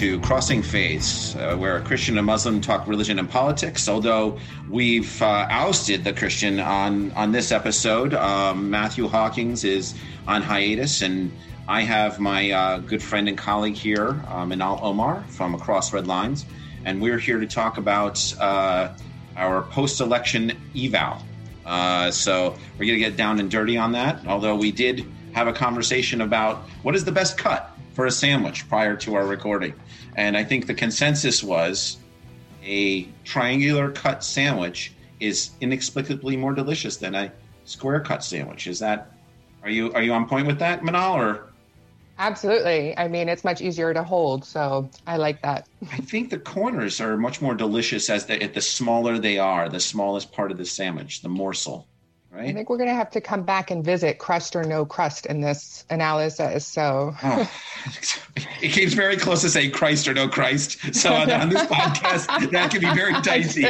welcome to Crossing Faiths, where a Christian and Muslim talk religion and politics, although we've ousted the Christian on this episode. Matthew Hawkins is on hiatus, and I have my good friend and colleague here, Manal Omar from Across Red Lines, and we're here to talk about our post-election eval. So we're going to get down and dirty on that, although we did have a conversation about what is the best cut for a sandwich prior to our recording. And I think the consensus was a triangular cut sandwich is inexplicably more delicious than a square cut sandwich. Is that, are you on point with that, Manal, or? Absolutely. I mean, it's much easier to hold, so I like that. I think the corners are much more delicious as the smaller they are, the smallest part of the sandwich, the morsel. Right? I think we're going to have to come back and visit crust or no crust in this analysis. So it keeps very close to saying Christ or no Christ. So on this podcast, that can be very dicey.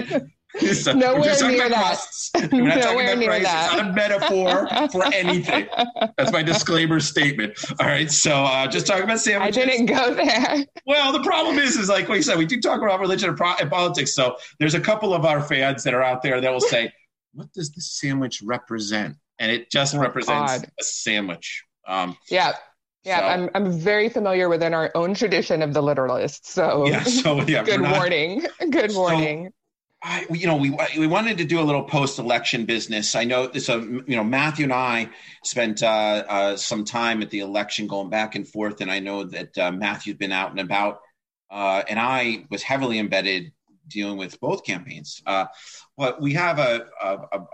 So nowhere near that. We're not talking about Christ. That. It's not a metaphor for anything. That's my disclaimer statement. All right. So just talking about sandwiches. I didn't go there. Well, the problem is like we said, we do talk about religion and politics. So there's a couple of our fans that are out there that will say, what does the sandwich represent? And it just represents a sandwich. So. I'm very familiar within our own tradition of the literalist. So Good warning. We wanted to do a little post-election business. I know this. Matthew and I spent some time at the election going back and forth, and I know that Matthew's been out and about, and I was heavily embedded dealing with both campaigns. But we have a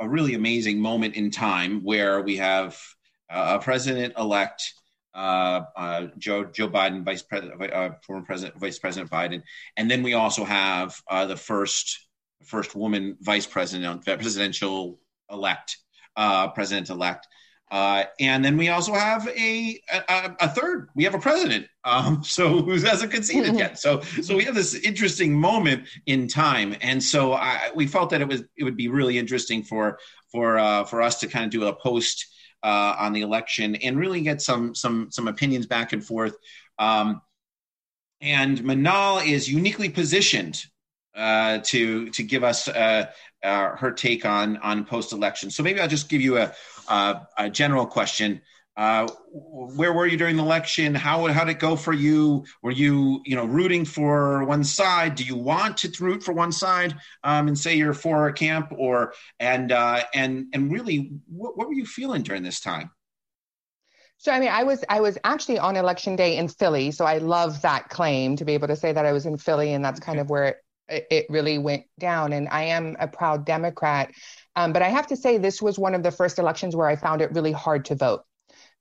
really amazing moment in time where we have a president-elect, Joe Biden, Vice President Biden, and then we also have the first woman president-elect. And then we also have a third. We have a president, who hasn't conceded yet. So we have this interesting moment in time, and so we felt that it would be really interesting for us to kind of do a post on the election and really get some opinions back and forth. And Manal is uniquely positioned to give us her take on post-election. So maybe I'll just give you a general question. Where were you during the election? How did it go for you? Were you, rooting for one side? Do you want to root for one side and say you're for a camp, or and really what were you feeling during this time? So, I was actually on election day in Philly. So I love that claim to be able to say that I was in Philly, and that's kind of where it really went down. And I am a proud Democrat. But I have to say, this was one of the first elections where I found it really hard to vote.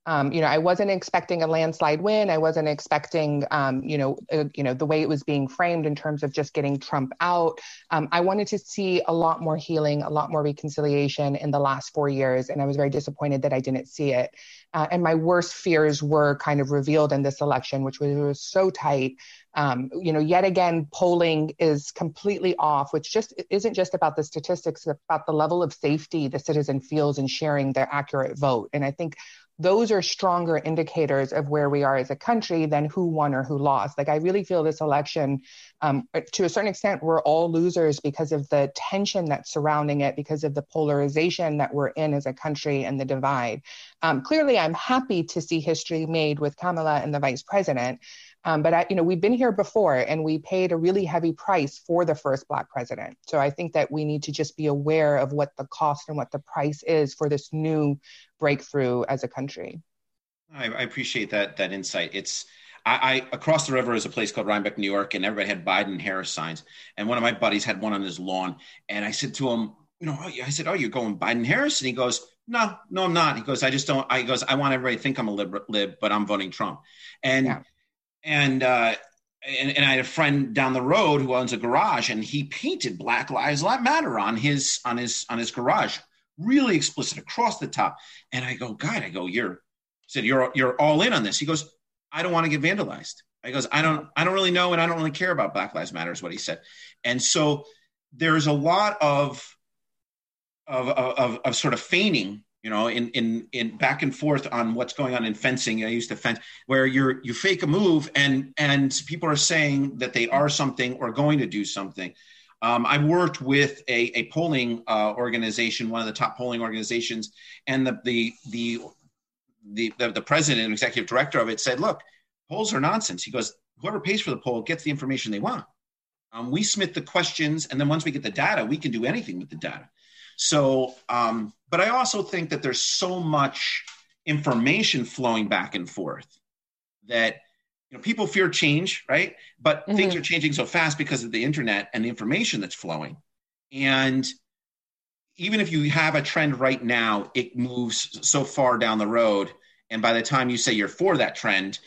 I wasn't expecting a landslide win. I wasn't expecting, the way it was being framed in terms of just getting Trump out. I wanted to see a lot more healing, a lot more reconciliation in the last 4 years. And I was very disappointed that I didn't see it. And my worst fears were kind of revealed in this election, which was so tight. Yet again, polling is completely off, which just isn't just about the statistics, it's about the level of safety the citizen feels in sharing their accurate vote. And I think those are stronger indicators of where we are as a country than who won or who lost. Like, I really feel this election, to a certain extent, we're all losers because of the tension that's surrounding it, because of the polarization that we're in as a country and the divide. Clearly, I'm happy to see history made with Kamala and the vice president. But we've been here before, and we paid a really heavy price for the first Black president. So I think that we need to just be aware of what the cost and what the price is for this new breakthrough as a country. I appreciate that insight. It's across the river is a place called Rhinebeck, New York, and everybody had Biden-Harris signs. And one of my buddies had one on his lawn. And I said to him, oh, you're going Biden-Harris? And he goes, no, I'm not. He goes, I want everybody to think I'm a lib, but I'm voting Trump. And yeah. And I had a friend down the road who owns a garage, and he painted Black Lives Matter on his garage, really explicit across the top. And I go, God, you're all in on this. He goes, I don't want to get vandalized. I goes, I don't really know, and I don't really care about Black Lives Matter, is what he said. And so there's a lot of sort of feigning you know, in back and forth on what's going on in fencing. I used to fence, where you fake a move and people are saying that they are something or going to do something. I worked with a polling organization, one of the top polling organizations, and the president and executive director of it said, look, polls are nonsense. He goes, whoever pays for the poll gets the information they want. We submit the questions, and then once we get the data, we can do anything with the data. So, but I also think that there's so much information flowing back and forth that, you know, people fear change, right? But mm-hmm. things are changing so fast because of the internet and the information that's flowing. And even if you have a trend right now, it moves so far down the road. And by the time you say you're for that trend,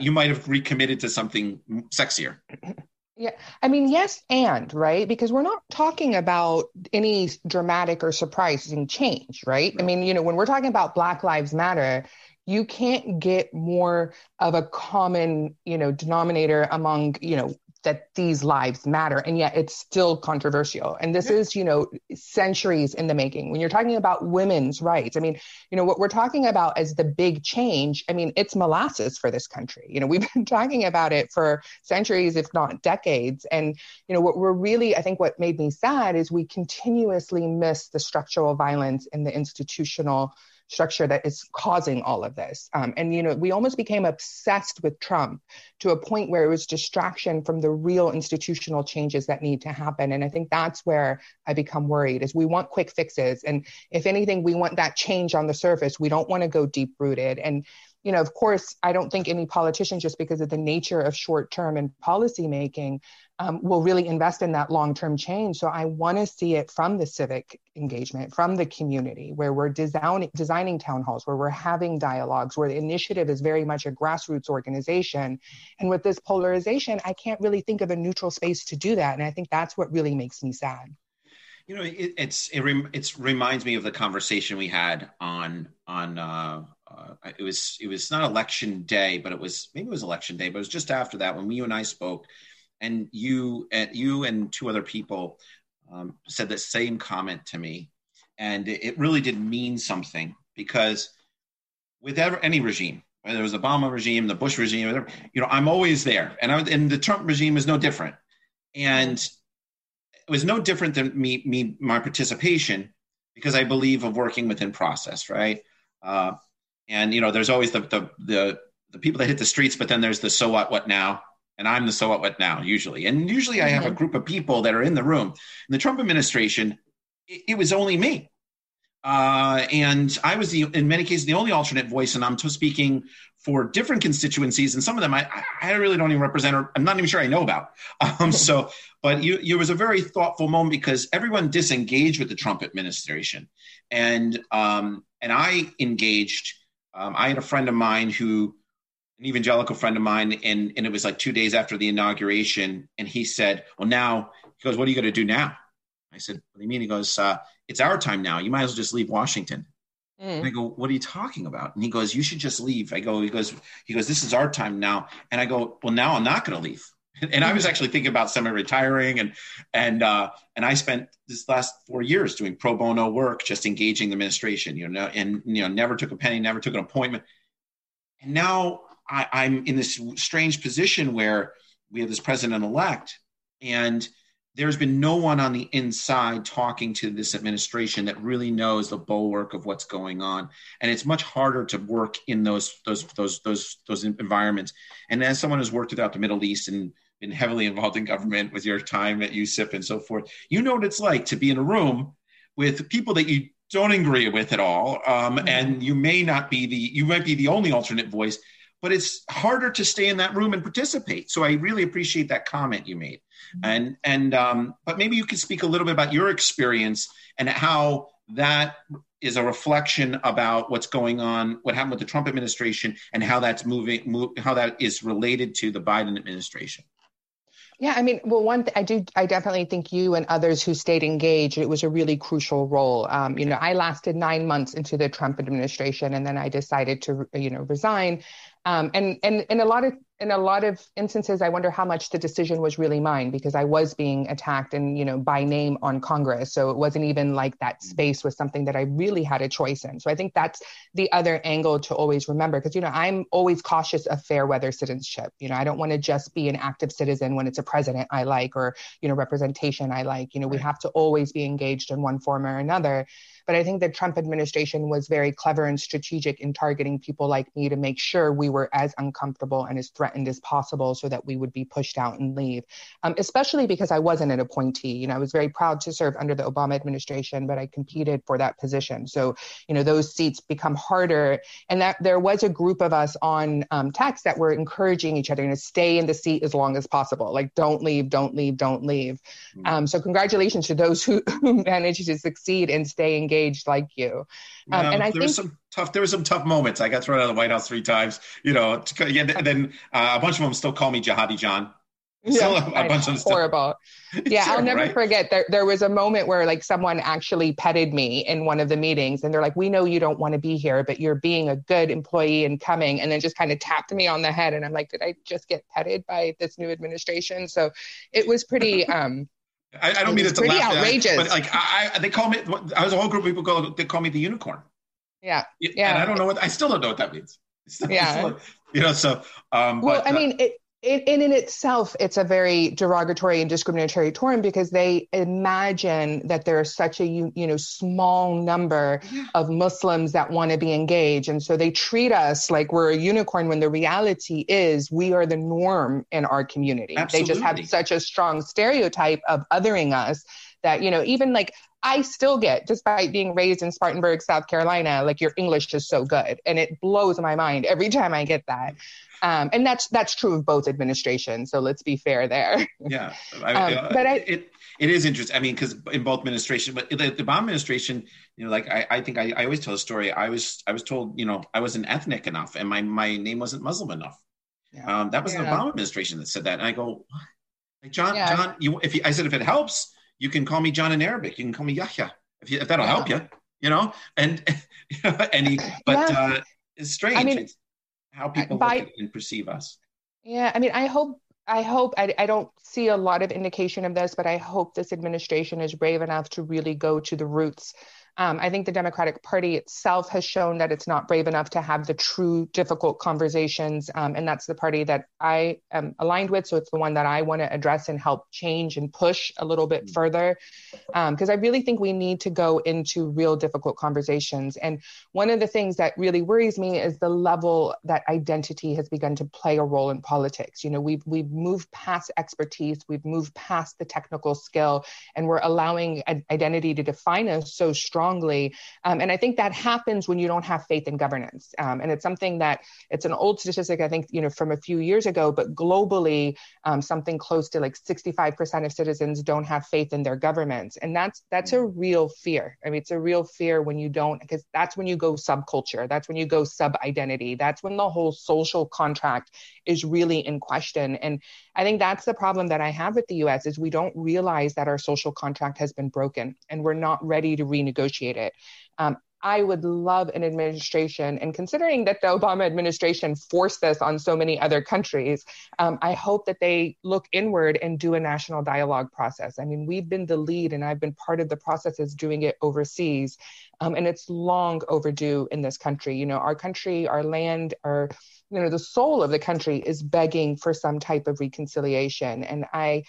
you might have recommitted to something sexier. Yeah. I mean, yes. And right. Because we're not talking about any dramatic or surprising change, right? No. I mean, you know, when we're talking about Black Lives Matter, you can't get more of a common, you know, denominator among, you know, that these lives matter. And yet it's still controversial. And this is, you know, centuries in the making. When you're talking about women's rights, I mean, you know, what we're talking about as the big change, I mean, it's molasses for this country. You know, we've been talking about it for centuries, if not decades. And, you know, what we're really, I think what made me sad is we continuously miss the structural violence and the institutional structure that is causing all of this. And, you know, we almost became obsessed with Trump to a point where it was distraction from the real institutional changes that need to happen. And I think that's where I become worried, is we want quick fixes. And if anything, we want that change on the surface. We don't want to go deep rooted. And, you know, of course, I don't think any politician, just because of the nature of short term and policy making, will really invest in that long-term change. So I want to see it from the civic engagement, from the community, where we're designing town halls, where we're having dialogues, where the initiative is very much a grassroots organization. And with this polarization, I can't really think of a neutral space to do that. And I think that's what really makes me sad. You know, it reminds me of the conversation we had on it was not election day, but maybe it was election day, but it was just after that when you and I spoke. And you and two other people said the same comment to me. And it really did mean something, because with any regime, whether it was the Obama regime, the Bush regime, whatever, you know, I'm always there. And the Trump regime is no different. And it was no different than my participation, because I believe of working within process, right? And, you know, there's always the people that hit the streets, but then there's the so what now? And I'm the so what now, usually. And usually I have a group of people that are in the room. In the Trump administration, it was only me. And I was, in many cases, the only alternate voice. And I'm speaking for different constituencies. And some of them I really don't even represent, or I'm not even sure I know about. But it was a very thoughtful moment, because everyone disengaged with the Trump administration. And I engaged. I had a friend of mine who, an evangelical friend of mine, and it was like 2 days after the inauguration, and he said, well, now, he goes, what are you going to do now? I said, what do you mean? He goes, it's our time now. You might as well just leave Washington. And I go, what are you talking about? And he goes, you should just leave. I go, he goes, this is our time now. And I go, well, now I'm not going to leave. And I was actually thinking about semi-retiring, and I spent this last 4 years doing pro bono work, just engaging the administration, you know, and, you know, never took a penny, never took an appointment. And now I'm in this strange position where we have this president-elect, and there's been no one on the inside talking to this administration that really knows the bulwark of what's going on. And it's much harder to work in those environments. And as someone who's worked throughout the Middle East and been heavily involved in government with your time at USIP and so forth, you know what it's like to be in a room with people that you don't agree with at all. And you might be the only alternate voice, but it's harder to stay in that room and participate. So I really appreciate that comment you made. But maybe you could speak a little bit about your experience and how that is a reflection about what's going on, what happened with the Trump administration, and how that's how that is related to the Biden administration. Yeah, I mean, well, I definitely think you and others who stayed engaged, it was a really crucial role. You know, I lasted 9 months into the Trump administration, and then I decided to, you know, resign. And a lot of in a lot of instances, I wonder how much the decision was really mine, because I was being attacked and, you know, by name on Congress. So it wasn't even like that space was something that I really had a choice in. So I think that's the other angle to always remember, because, you know, I'm always cautious of fair weather citizenship. You know, I don't want to just be an active citizen when it's a president I like, or, you know, representation I like. You know, we have to always be engaged in one form or another. But I think the Trump administration was very clever and strategic in targeting people like me to make sure we were as uncomfortable and as threatened as possible so that we would be pushed out and leave, especially because I wasn't an appointee. You know, I was very proud to serve under the Obama administration, but I competed for that position. So, you know, those seats become harder. And that there was a group of us on tax that were encouraging each other to stay in the seat as long as possible. Like, don't leave, don't leave, don't leave. So congratulations to those who managed to succeed and stay engaged. Like you. And I think there were some tough moments. I got thrown out of the White House 3 times, you know, and then a bunch of them still call me Jihadi John. Horrible. Yeah, sure, I'll never forget. There was a moment where like someone actually petted me in one of the meetings, and they're like, "We know you don't want to be here, but you're being a good employee and coming," and then just kind of tapped me on the head, and I'm like, "Did I just get petted by this new administration?" So it was pretty. I don't mean it to laugh, outrageous. But like they call me. I was a whole group of people they call me the unicorn. Yeah. And I don't know I still don't know what that means. So. I mean, it in itself, it's a very derogatory and discriminatory term because they imagine that there is such a small number of Muslims that want to be engaged, and so they treat us like we're a unicorn when the reality is we are the norm in our community. Absolutely. They just have such a strong stereotype of othering us that, you know, even like I still get, despite being raised in Spartanburg, South Carolina, like your English is so good. And it blows my mind every time I get that. And that's true of both administrations. So let's be fair there. Yeah. It is interesting. I mean, because in both administrations, but the Obama administration, you know, like I think I always tell a story. I was told, you know, I wasn't ethnic enough and my name wasn't Muslim enough. Yeah. That was the Obama administration that said that. And I go, what? Like, John, I said, if it helps, you can call me John in Arabic. You can call me Yahya if that'll help you, you know. It's strange. I mean, it's how people look and perceive us. Yeah, I mean, I hope I don't see a lot of indication of this, but I hope this administration is brave enough to really go to the roots. I think the Democratic Party itself has shown that it's not brave enough to have the true difficult conversations. And that's the party that I am aligned with. So it's the one that I want to address and help change and push a little bit further. Because I really think we need to go into real difficult conversations. And one of the things that really worries me is the level that identity has begun to play a role in politics. You know, we've moved past expertise, we've moved past the technical skill, and we're allowing identity to define us so strongly. And I think that happens when you don't have faith in governance. And it's something that, it's an old statistic, I think, you know, from a few years ago, but globally, something close to like 65% of citizens don't have faith in their governments. And that's a real fear. I mean, it's a real fear when you don't, because that's when you go subculture, that's when you go sub-identity, that's when the whole social contract is really in question. And I think that's the problem that I have with the US is we don't realize that our social contract has been broken and we're not ready to renegotiate it. I would love an administration, and considering that the Obama administration forced this on so many other countries, I hope that they look inward and do a national dialogue process. I mean, we've been the lead, and I've been part of the processes doing it overseas, and it's long overdue in this country. You know, our country, our land, our, you know, the soul of the country is begging for some type of reconciliation, and I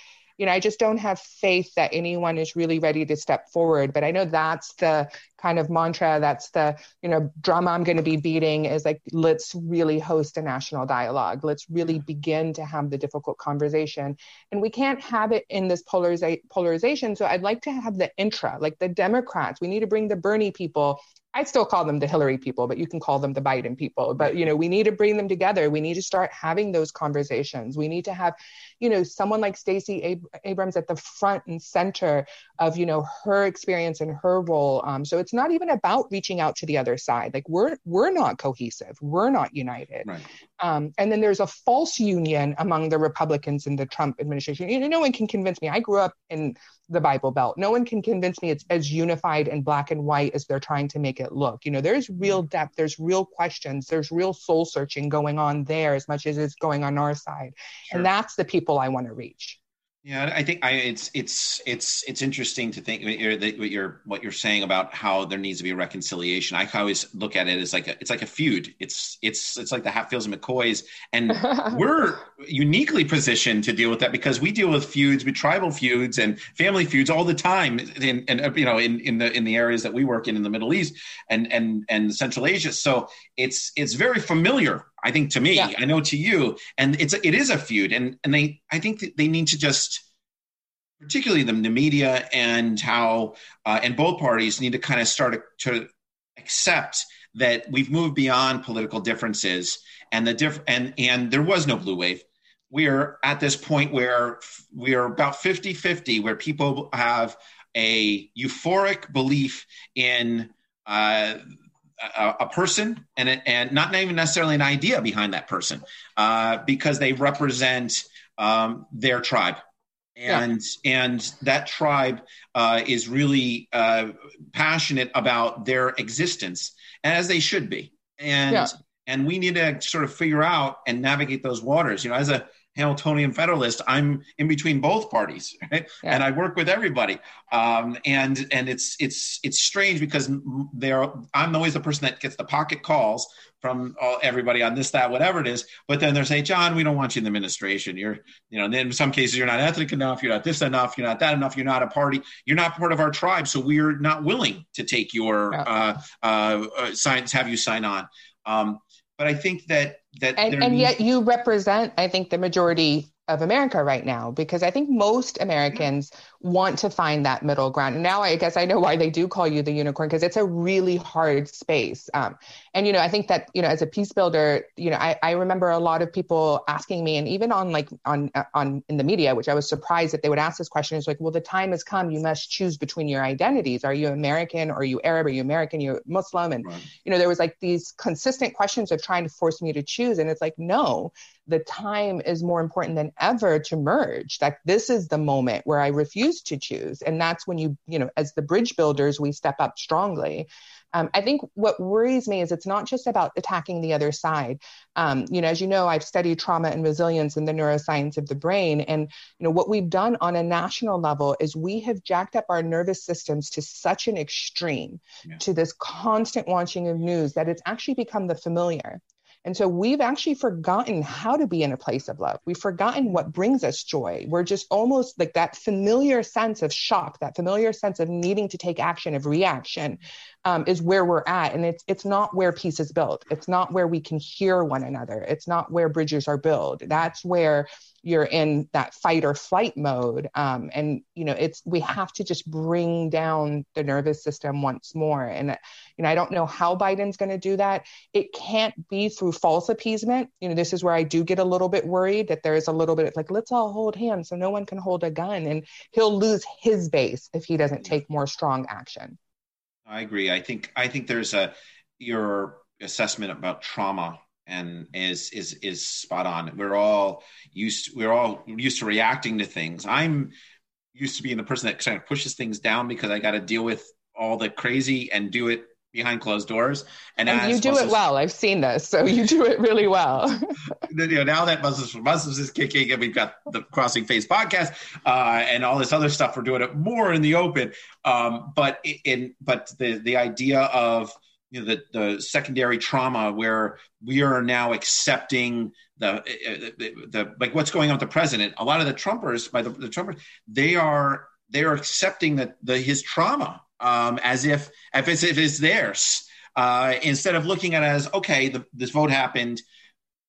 just don't have faith that anyone is really ready to step forward. But I know that's the kind of mantra, that's the, you know, drama I'm going to be beating is like, let's really host a national dialogue. Let's really begin to have the difficult conversation. And we can't have it in this polarization. So I'd like to have the intra, like the Democrats, we need to bring the Bernie people. I still call them the Hillary people, but you can call them the Biden people. But, you know, we need to bring them together. We need to start having those conversations. We need to have, you know, someone like Stacey Abrams at the front and center of, you know, her experience and her role. So it's it's not even about reaching out to the other side. Like we're not cohesive. We're not united. Right. And then there's a false union among the Republicans in the Trump administration. You know, no one can convince me. I grew up in the Bible Belt. No one can convince me it's as unified and black and white as they're trying to make it look. You know, there's real depth. There's real questions. There's real soul searching going on there as much as it's going on our side. Sure. And that's the people I want to reach. Yeah, I think it's interesting to think what you're saying about how there needs to be a reconciliation. I always look at it as it's like a feud. It's like the Hatfields and McCoys, and we're uniquely positioned to deal with that because we deal with feuds, with tribal feuds and family feuds all the time. In the areas that we work in the Middle East and Central Asia, so it's very familiar. I think to me, yeah. I know to you, and it is a feud, and I think that they need to just, particularly the media and how and both parties need to kind of start to accept that we've moved beyond political differences and and there was no blue wave. We are at this point where we are about 50-50, where people have a euphoric belief in a person and not even necessarily an idea behind that person because they represent their tribe. And that tribe is really passionate about their existence, as they should be. And we need to sort of figure out and navigate those waters. You know, as a Hamiltonian Federalist, I'm in between both parties, right? Yeah. And I work with everybody. And it's strange because I'm always the person that gets the pocket calls from everybody on this, that, whatever it is. But then they're saying, John, we don't want you in the administration. Then in some cases you're not ethnic enough. You're not this enough. You're not that enough. You're not a party. You're not part of our tribe. So we're not willing to take your signs, have you sign on. But I think that and yet you represent, I think, the majority of America right now, because I think most Americans want to find that middle ground. And now I guess I know why they do call you the unicorn, because it's a really hard space. And, you know, I think that, you know, as a peace builder, you know, I remember a lot of people asking me, and even on in the media, which I was surprised that they would ask this question, is like, well, the time has come, you must choose between your identities. Are you American? Are you Arab? Are you American? You're Muslim? And, you know, there was like these consistent questions of trying to force me to choose. And it's like, no, the time is more important than ever to merge. Like, this is the moment where I refuse to choose. And that's when you know, as the bridge builders, we step up strongly. I think what worries me is it's not just about attacking the other side. You know, as you know, I've studied trauma and resilience in the neuroscience of the brain. And, you know, what we've done on a national level is we have jacked up our nervous systems to such an extreme, to this constant watching of news, that it's actually become the familiar. And so we've actually forgotten how to be in a place of love. We've forgotten what brings us joy. We're just almost like that familiar sense of shock, that familiar sense of needing to take action, of reaction, is where we're at. And it's not where peace is built. It's not where we can hear one another. It's not where bridges are built. That's where you're in that fight or flight mode. And, you know, we have to just bring down the nervous system once more. And, you know, I don't know how Biden's going to do that. It can't be through false appeasement. You know, this is where I do get a little bit worried that there is a little bit of like, let's all hold hands so no one can hold a gun, and he'll lose his base if he doesn't take more strong action. I agree. I think there's your assessment about trauma and is spot on. We're all used to reacting to things. I'm used to being the person that kind of pushes things down because I got to deal with all the crazy and do it behind closed doors. And you do it well. I've seen this. So you do it really well. You know, now that Muslims for Muslims is kicking and we've got the Crossing Face podcast and all this other stuff, we're doing it more in the open. But the idea of, you know, the secondary trauma where we are now accepting the like what's going on with the president. A lot of the Trumpers, they are accepting his trauma as if it's theirs, instead of looking at it as, okay, this vote happened.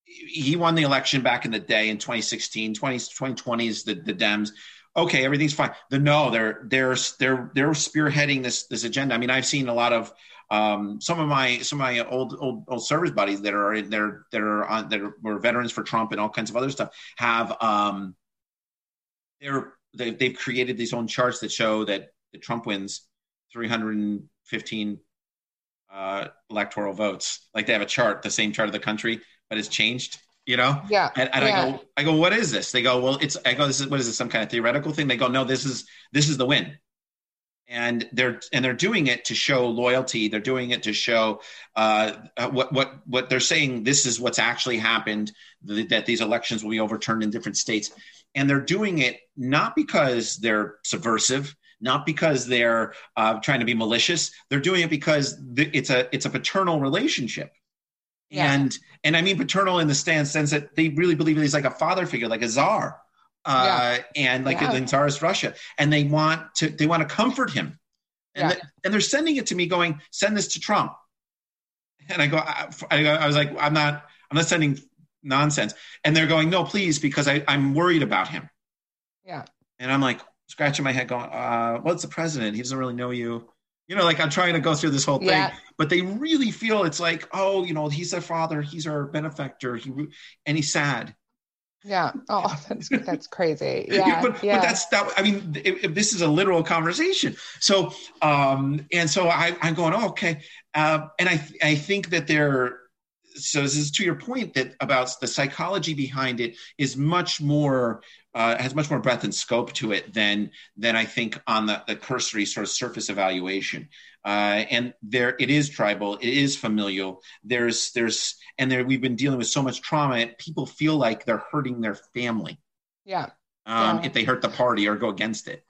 He won the election back in the day in 2016, 2020 is the Dems. Okay, everything's fine. They're spearheading this agenda. I mean, I've seen a lot of. Some of my old service buddies that were veterans for Trump and all kinds of other stuff have they've created these own charts that show that the Trump wins 315 electoral votes. Like they have a chart, the same chart of the country, but it's changed, you know? Yeah. And yeah. I go, what is this? They go, well, what is this? Some kind of theoretical thing? They go, no, this is the win. And they're doing it to show loyalty. They're doing it to show what they're saying. This is what's actually happened, that these elections will be overturned in different states. And they're doing it not because they're subversive, not because they're trying to be malicious. They're doing it because it's a paternal relationship. Yeah. And I mean paternal in the sense that they really believe he's like a father figure, like a czar. And like in Tsarist Russia, and they want to comfort him, and they're sending it to me, going, send this to Trump, and I go, I was like, I'm not sending nonsense, and they're going, no, please, because I'm worried about him, and I'm like scratching my head, going, well, it's the president, he doesn't really know you. You know, like I'm trying to go through this whole thing, but they really feel it's like, oh, you know, he's our father, he's our benefactor, and he's sad. Yeah. Oh, that's crazy. Yeah. But that's that. I mean, this is a literal conversation. So, and so I'm going, oh, okay. And I think that so this is to your point that about the psychology behind it is much more, has much more breadth and scope to it than I think on the cursory sort of surface evaluation. And there, it is tribal, it is familial. There's we've been dealing with so much trauma. People feel like they're hurting their family. Yeah. If they hurt the party or go against it.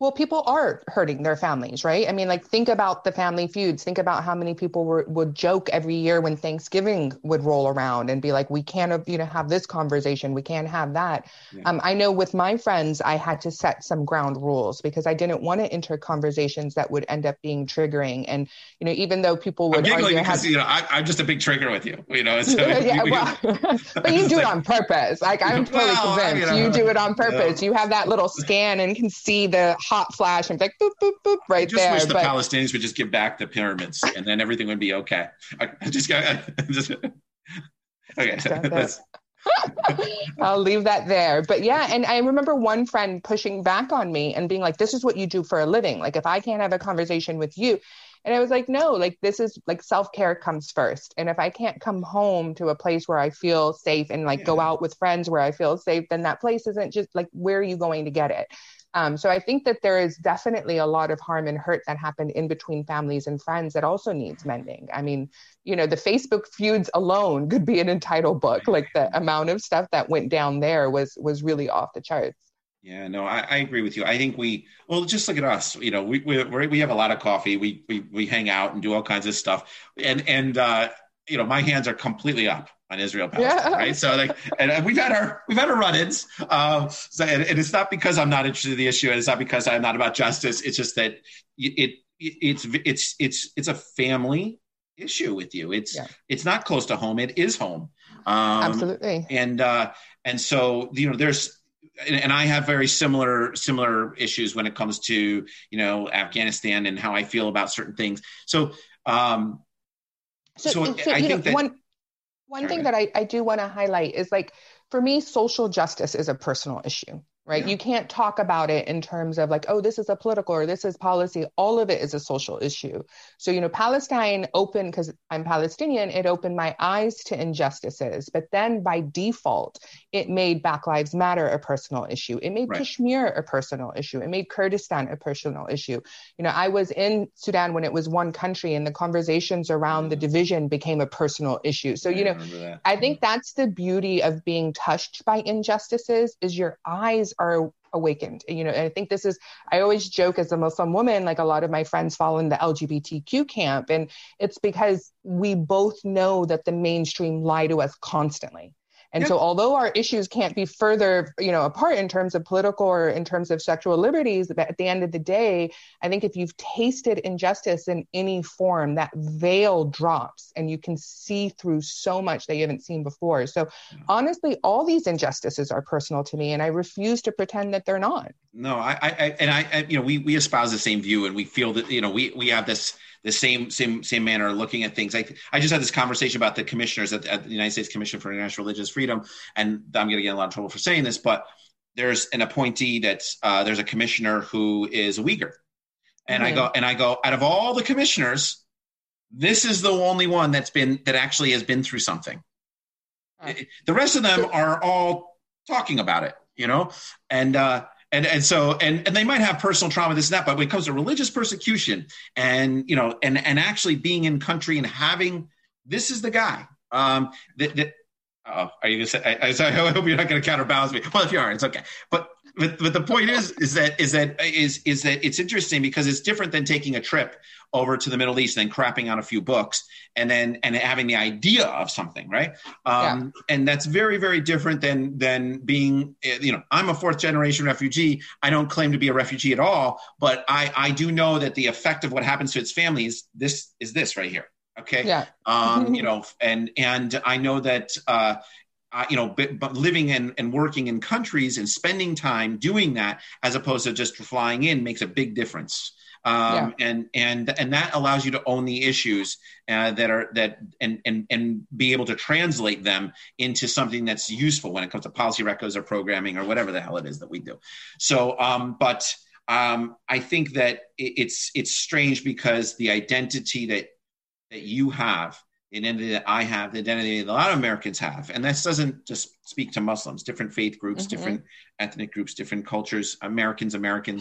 Well, people are hurting their families, right? I mean, like, think about the family feuds. Think about how many people would joke every year when Thanksgiving would roll around and be like, we can't, you know, have this conversation. We can't have that. Yeah. I know with my friends, I had to set some ground rules because I didn't want to enter conversations that would end up being triggering. And, you know, even though people would argue, because, you know, I'm just a big trigger with you, you know. So but you do it on purpose. Like, I'm totally convinced you do it on purpose. You have that little scan and can see the hot flash and be like, boop, boop, boop, right there. I just wish the Palestinians would just give back the pyramids and then everything would be okay. Okay. I'll leave that there. But yeah, and I remember one friend pushing back on me and being like, this is what you do for a living. Like, if I can't have a conversation with you. And I was like, no, like, this is like, self-care comes first. And if I can't come home to a place where I feel safe and like go out with friends where I feel safe, then that place isn't just like, where are you going to get it? So I think that there is definitely a lot of harm and hurt that happened in between families and friends that also needs mending. I mean, you know, the Facebook feuds alone could be an entire book. Like, the amount of stuff that went down there was really off the charts. Yeah, no, I agree with you. I think just look at us. You know, we have a lot of coffee. We hang out and do all kinds of stuff. And you know, my hands are completely up on Israel, Palestine, right? So, like, and we've had our run-ins. And it's not because I'm not interested in the issue, and it's not because I'm not about justice. It's just that it's a family issue with you. It's not close to home. It is home. Absolutely. And so, you know, there's. And I have very similar issues when it comes to, you know, Afghanistan and how I feel about certain things. So I think that one thing that I do want to highlight is, like, for me, social justice is a personal issue, right? Yeah. You can't talk about it in terms of like, oh, this is a political or this is policy. All of it is a social issue. So, you know, Palestine opened, because I'm Palestinian, it opened my eyes to injustices. But then by default, it made Black Lives Matter a personal issue. It made Kashmir a personal issue. It made Kurdistan a personal issue. You know, I was in Sudan when it was one country, and the conversations around the division became a personal issue. So, you know, I think that's the beauty of being touched by injustices, is your eyes are awakened, you know. And I think this is, I always joke as a Muslim woman, like, a lot of my friends fall in the LGBTQ camp, and it's because we both know that the mainstream lie to us constantly. And so, although our issues can't be further, you know, apart in terms of political or in terms of sexual liberties, but at the end of the day, I think if you've tasted injustice in any form, that veil drops and you can see through so much that you haven't seen before. So honestly, all these injustices are personal to me, and I refuse to pretend that they're not. No, I you know, we espouse the same view, and we feel that, you know, we have this, the same manner of looking at things. I just had this conversation about the commissioners at the United States Commission for International Religious Freedom, and I'm going to get in a lot of trouble for saying this, but there's an appointee that's, there's a commissioner who is a Uyghur. And mm-hmm. I go, out of all the commissioners, this is the only one that actually has been through something. The rest of them are all talking about it, you know? And so they might have personal trauma, this and that, but when it comes to religious persecution and, you know, and actually being in country and having, this is the guy. Are you going to say, I hope you're not going to counterbalance me. Well, if you are, it's okay. But the point is that it's interesting because it's different than taking a trip over to the Middle East and crapping on a few books and having the idea of something, right? And that's very, very different than being, you know, I'm a fourth generation refugee. I don't claim to be a refugee at all, but I do know that the effect of what happens to its family is this right here. Okay. Yeah. You know, and I know that, you know, but living and working in countries and spending time doing that as opposed to just flying in makes a big difference. And that allows you to own the issues that be able to translate them into something that's useful when it comes to policy records or programming or whatever the hell it is that we do. So, I think that it's strange because the identity that you have, the identity that I have, the identity that a lot of Americans have, and that doesn't just speak to Muslims, different faith groups, mm-hmm. different ethnic groups, different cultures, Americans,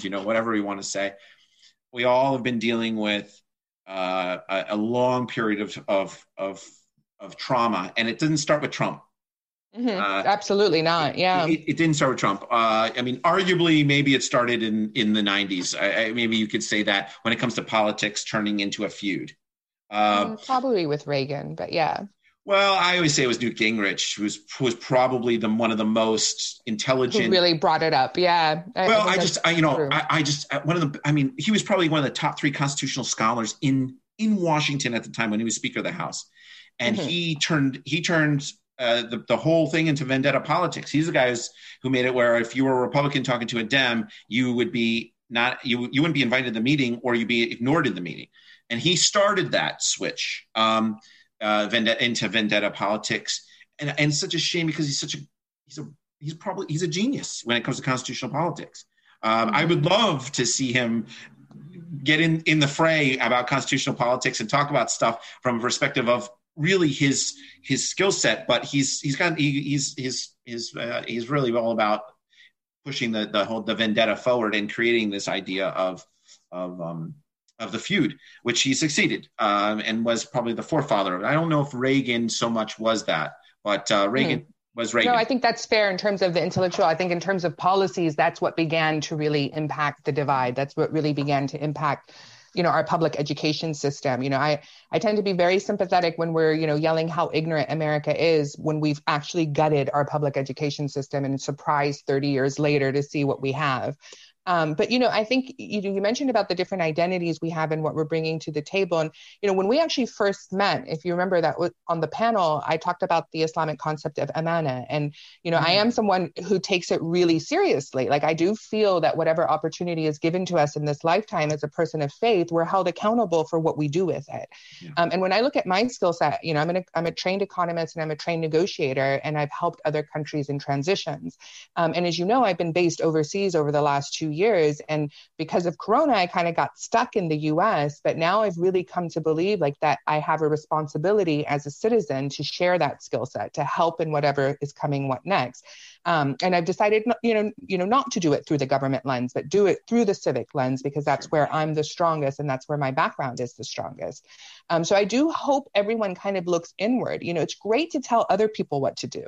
you know, whatever we want to say. We all have been dealing with a long period of trauma, and it didn't start with Trump. Mm-hmm. Absolutely not. Yeah, it didn't start with Trump. I mean, arguably, maybe it started in the 90s. Maybe you could say that when it comes to politics turning into a feud. Probably with Reagan, but yeah. Well, I always say it was Newt Gingrich, who was probably one of the most intelligent. Who really brought it up, yeah. He was probably one of the top 3 constitutional scholars in Washington at the time when he was Speaker of the House, and mm-hmm. he turned the whole thing into vendetta politics. He's the guy who made it where if you were a Republican talking to a Dem, you would be you wouldn't be invited to the meeting or you'd be ignored in the meeting, and he started that switch. Into vendetta politics, and such a shame because he's probably a genius when it comes to constitutional politics. I would love to see him get in the fray about constitutional politics and talk about stuff from a perspective of really his skill set. But he's really all about pushing the whole vendetta forward and creating this idea of the feud, which he succeeded and was probably the forefather of it. I don't know if Reagan so much was that, but Reagan was Reagan. No, I think that's fair in terms of the intellectual. I think in terms of policies, that's what began to really impact the divide. That's what really began to impact, you know, our public education system. You know, I tend to be very sympathetic when we're, you know, yelling how ignorant America is when we've actually gutted our public education system and surprised 30 years later to see what we have. But, you know, I think you mentioned about the different identities we have and what we're bringing to the table. And, you know, when we actually first met, if you remember that on the panel, I talked about the Islamic concept of Amana. And, you know, mm-hmm. I am someone who takes it really seriously. Like, I do feel that whatever opportunity is given to us in this lifetime as a person of faith, we're held accountable for what we do with it. Yeah. And when I look at my skill set, you know, I'm a trained economist and I'm a trained negotiator, and I've helped other countries in transitions. And as you know, I've been based overseas over the last 2 years. And because of Corona, I kind of got stuck in the US, but now I've really come to believe like that I have a responsibility as a citizen to share that skill set, to help in whatever is coming, what next. And I've decided, you know, not to do it through the government lens, but do it through the civic lens, because that's where I'm the strongest and that's where my background is the strongest. So I do hope everyone kind of looks inward. You know, it's great to tell other people what to do.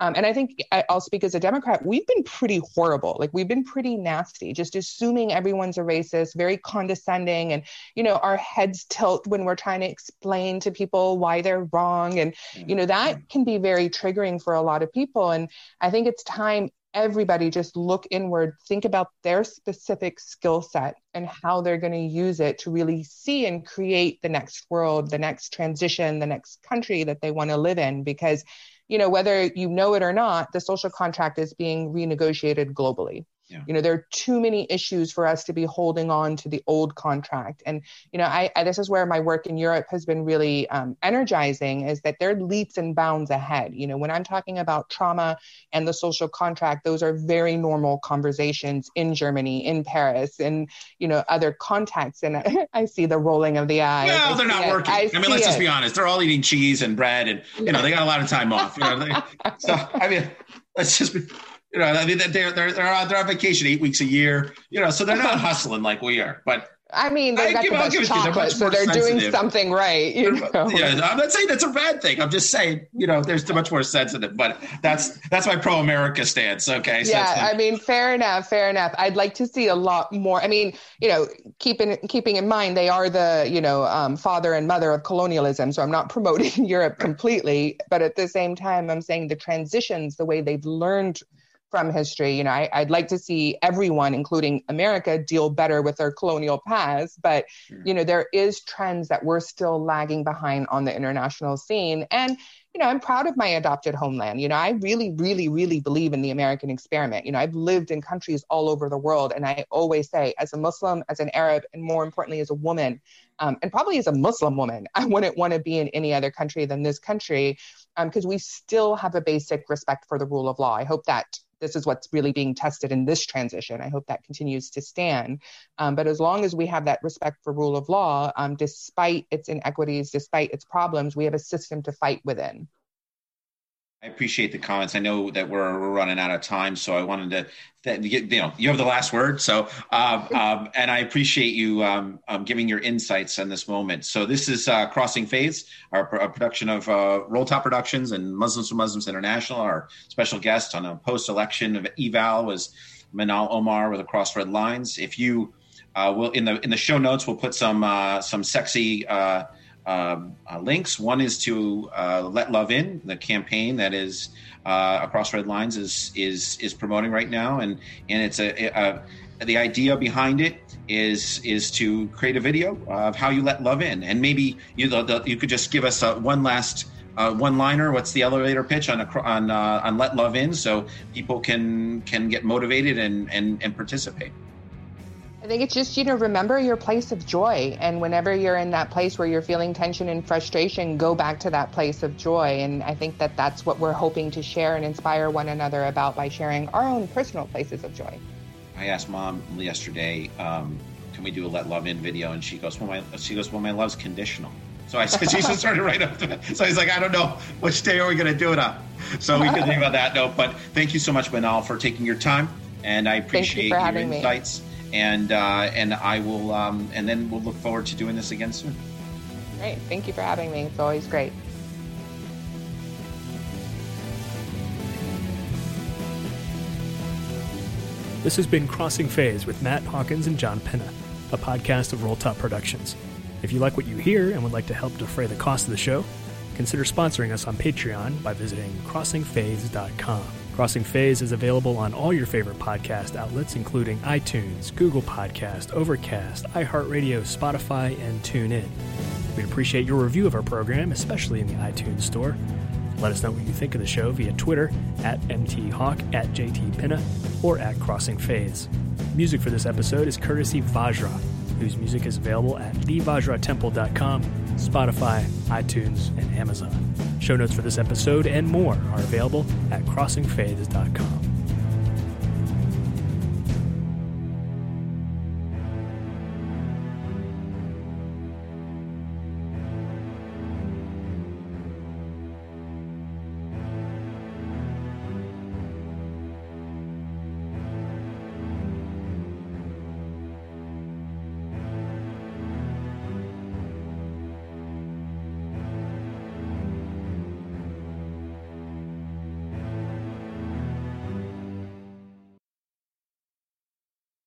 And I think I'll speak as a Democrat, we've been pretty horrible. Like, we've been pretty nasty, just assuming everyone's a racist, very condescending. And, you know, our heads tilt when we're trying to explain to people why they're wrong. And, you know, that can be very triggering for a lot of people. And I think it's time everybody just look inward, think about their specific skill set and how they're going to use it to really see and create the next world, the next transition, the next country that they want to live in. Because, you know, whether you know it or not, the social contract is being renegotiated globally. Yeah. You know, there are too many issues for us to be holding on to the old contract. And, you know, I this is where my work in Europe has been really energizing, is that they're leaps and bounds ahead. You know, when I'm talking about trauma and the social contract, those are very normal conversations in Germany, in Paris, and, you know, other contexts. And I see the rolling of the eyes. Well, they're not working. I mean, let's just be honest. They're all eating cheese and bread and, you know, they got a lot of time off. You know, so, I mean, let's just be... You know, I mean, they're on vacation 8 weeks a year, you know, so they're not hustling like we are. But I mean, they got the best chocolate, so they're doing something right. Yeah, I'm not saying that's a bad thing. I'm just saying, you know, they're much more sensitive. But that's my pro-America stance. Okay. So yeah, I mean, fair enough. I'd like to see a lot more. I mean, you know, keeping in mind they are the, you know, father and mother of colonialism. So I'm not promoting Europe completely, but at the same time, I'm saying the transitions, the way they've learned from history. You know, I'd like to see everyone, including America, deal better with their colonial past. But, you know, there is trends that we're still lagging behind on the international scene. And, you know, I'm proud of my adopted homeland. You know, I really, really, really believe in the American experiment. You know, I've lived in countries all over the world. And I always say, as a Muslim, as an Arab, and more importantly, as a woman, and probably as a Muslim woman, I wouldn't want to be in any other country than this country, because we still have a basic respect for the rule of law. I hope that this is what's really being tested in this transition. I hope that continues to stand. But as long as we have that respect for rule of law, despite its inequities, despite its problems, we have a system to fight within. I appreciate the comments. I know that we're running out of time, so I wanted to, you know, you have the last word. So, and I appreciate you giving your insights on this moment. So this is Crossing Faiths, our production of Roll Top Productions and Muslims for Muslims International. Our special guest on a post-election of eval was Manal Omar with Across Red Lines. If you will, in the show notes, we'll put some sexy links. One is to Let Love In, the campaign that is Across Red Lines is promoting right now, and it's the idea behind it is to create a video of how you let love in, and maybe you could just give us one last one-liner. What's the elevator pitch on Let Love In, so people can get motivated and participate. I think it's just, you know, remember your place of joy. And whenever you're in that place where you're feeling tension and frustration, go back to that place of joy. And I think that that's what we're hoping to share and inspire one another about by sharing our own personal places of joy. I asked Mom yesterday, can we do a Let Love In video? And she goes, well, my love's conditional. So I said, she just started right up to it. So he's like, I don't know, which day are we going to do it on? So we could think about that. No, but thank you so much, Manal, for taking your time. And I appreciate your insights. Me. And I will, and then we'll look forward to doing this again soon. Great. Thank you for having me. It's always great. This has been Crossing Phase with Matt Hawkins and John Penna, a podcast of Roll Top Productions. If you like what you hear and would like to help defray the cost of the show, consider sponsoring us on Patreon by visiting crossingphase.com. Crossing Phase is available on all your favorite podcast outlets, including iTunes, Google Podcast, Overcast, iHeartRadio, Spotify, and TuneIn. We'd appreciate your review of our program, especially in the iTunes store. Let us know what you think of the show via Twitter @MTHawk, @JTPenna, or @Crossing Phase. Music for this episode is courtesy Vajra, whose music is available at thevajratemple.com, Spotify, iTunes, and Amazon. Show notes for this episode and more are available at crossingphase.com.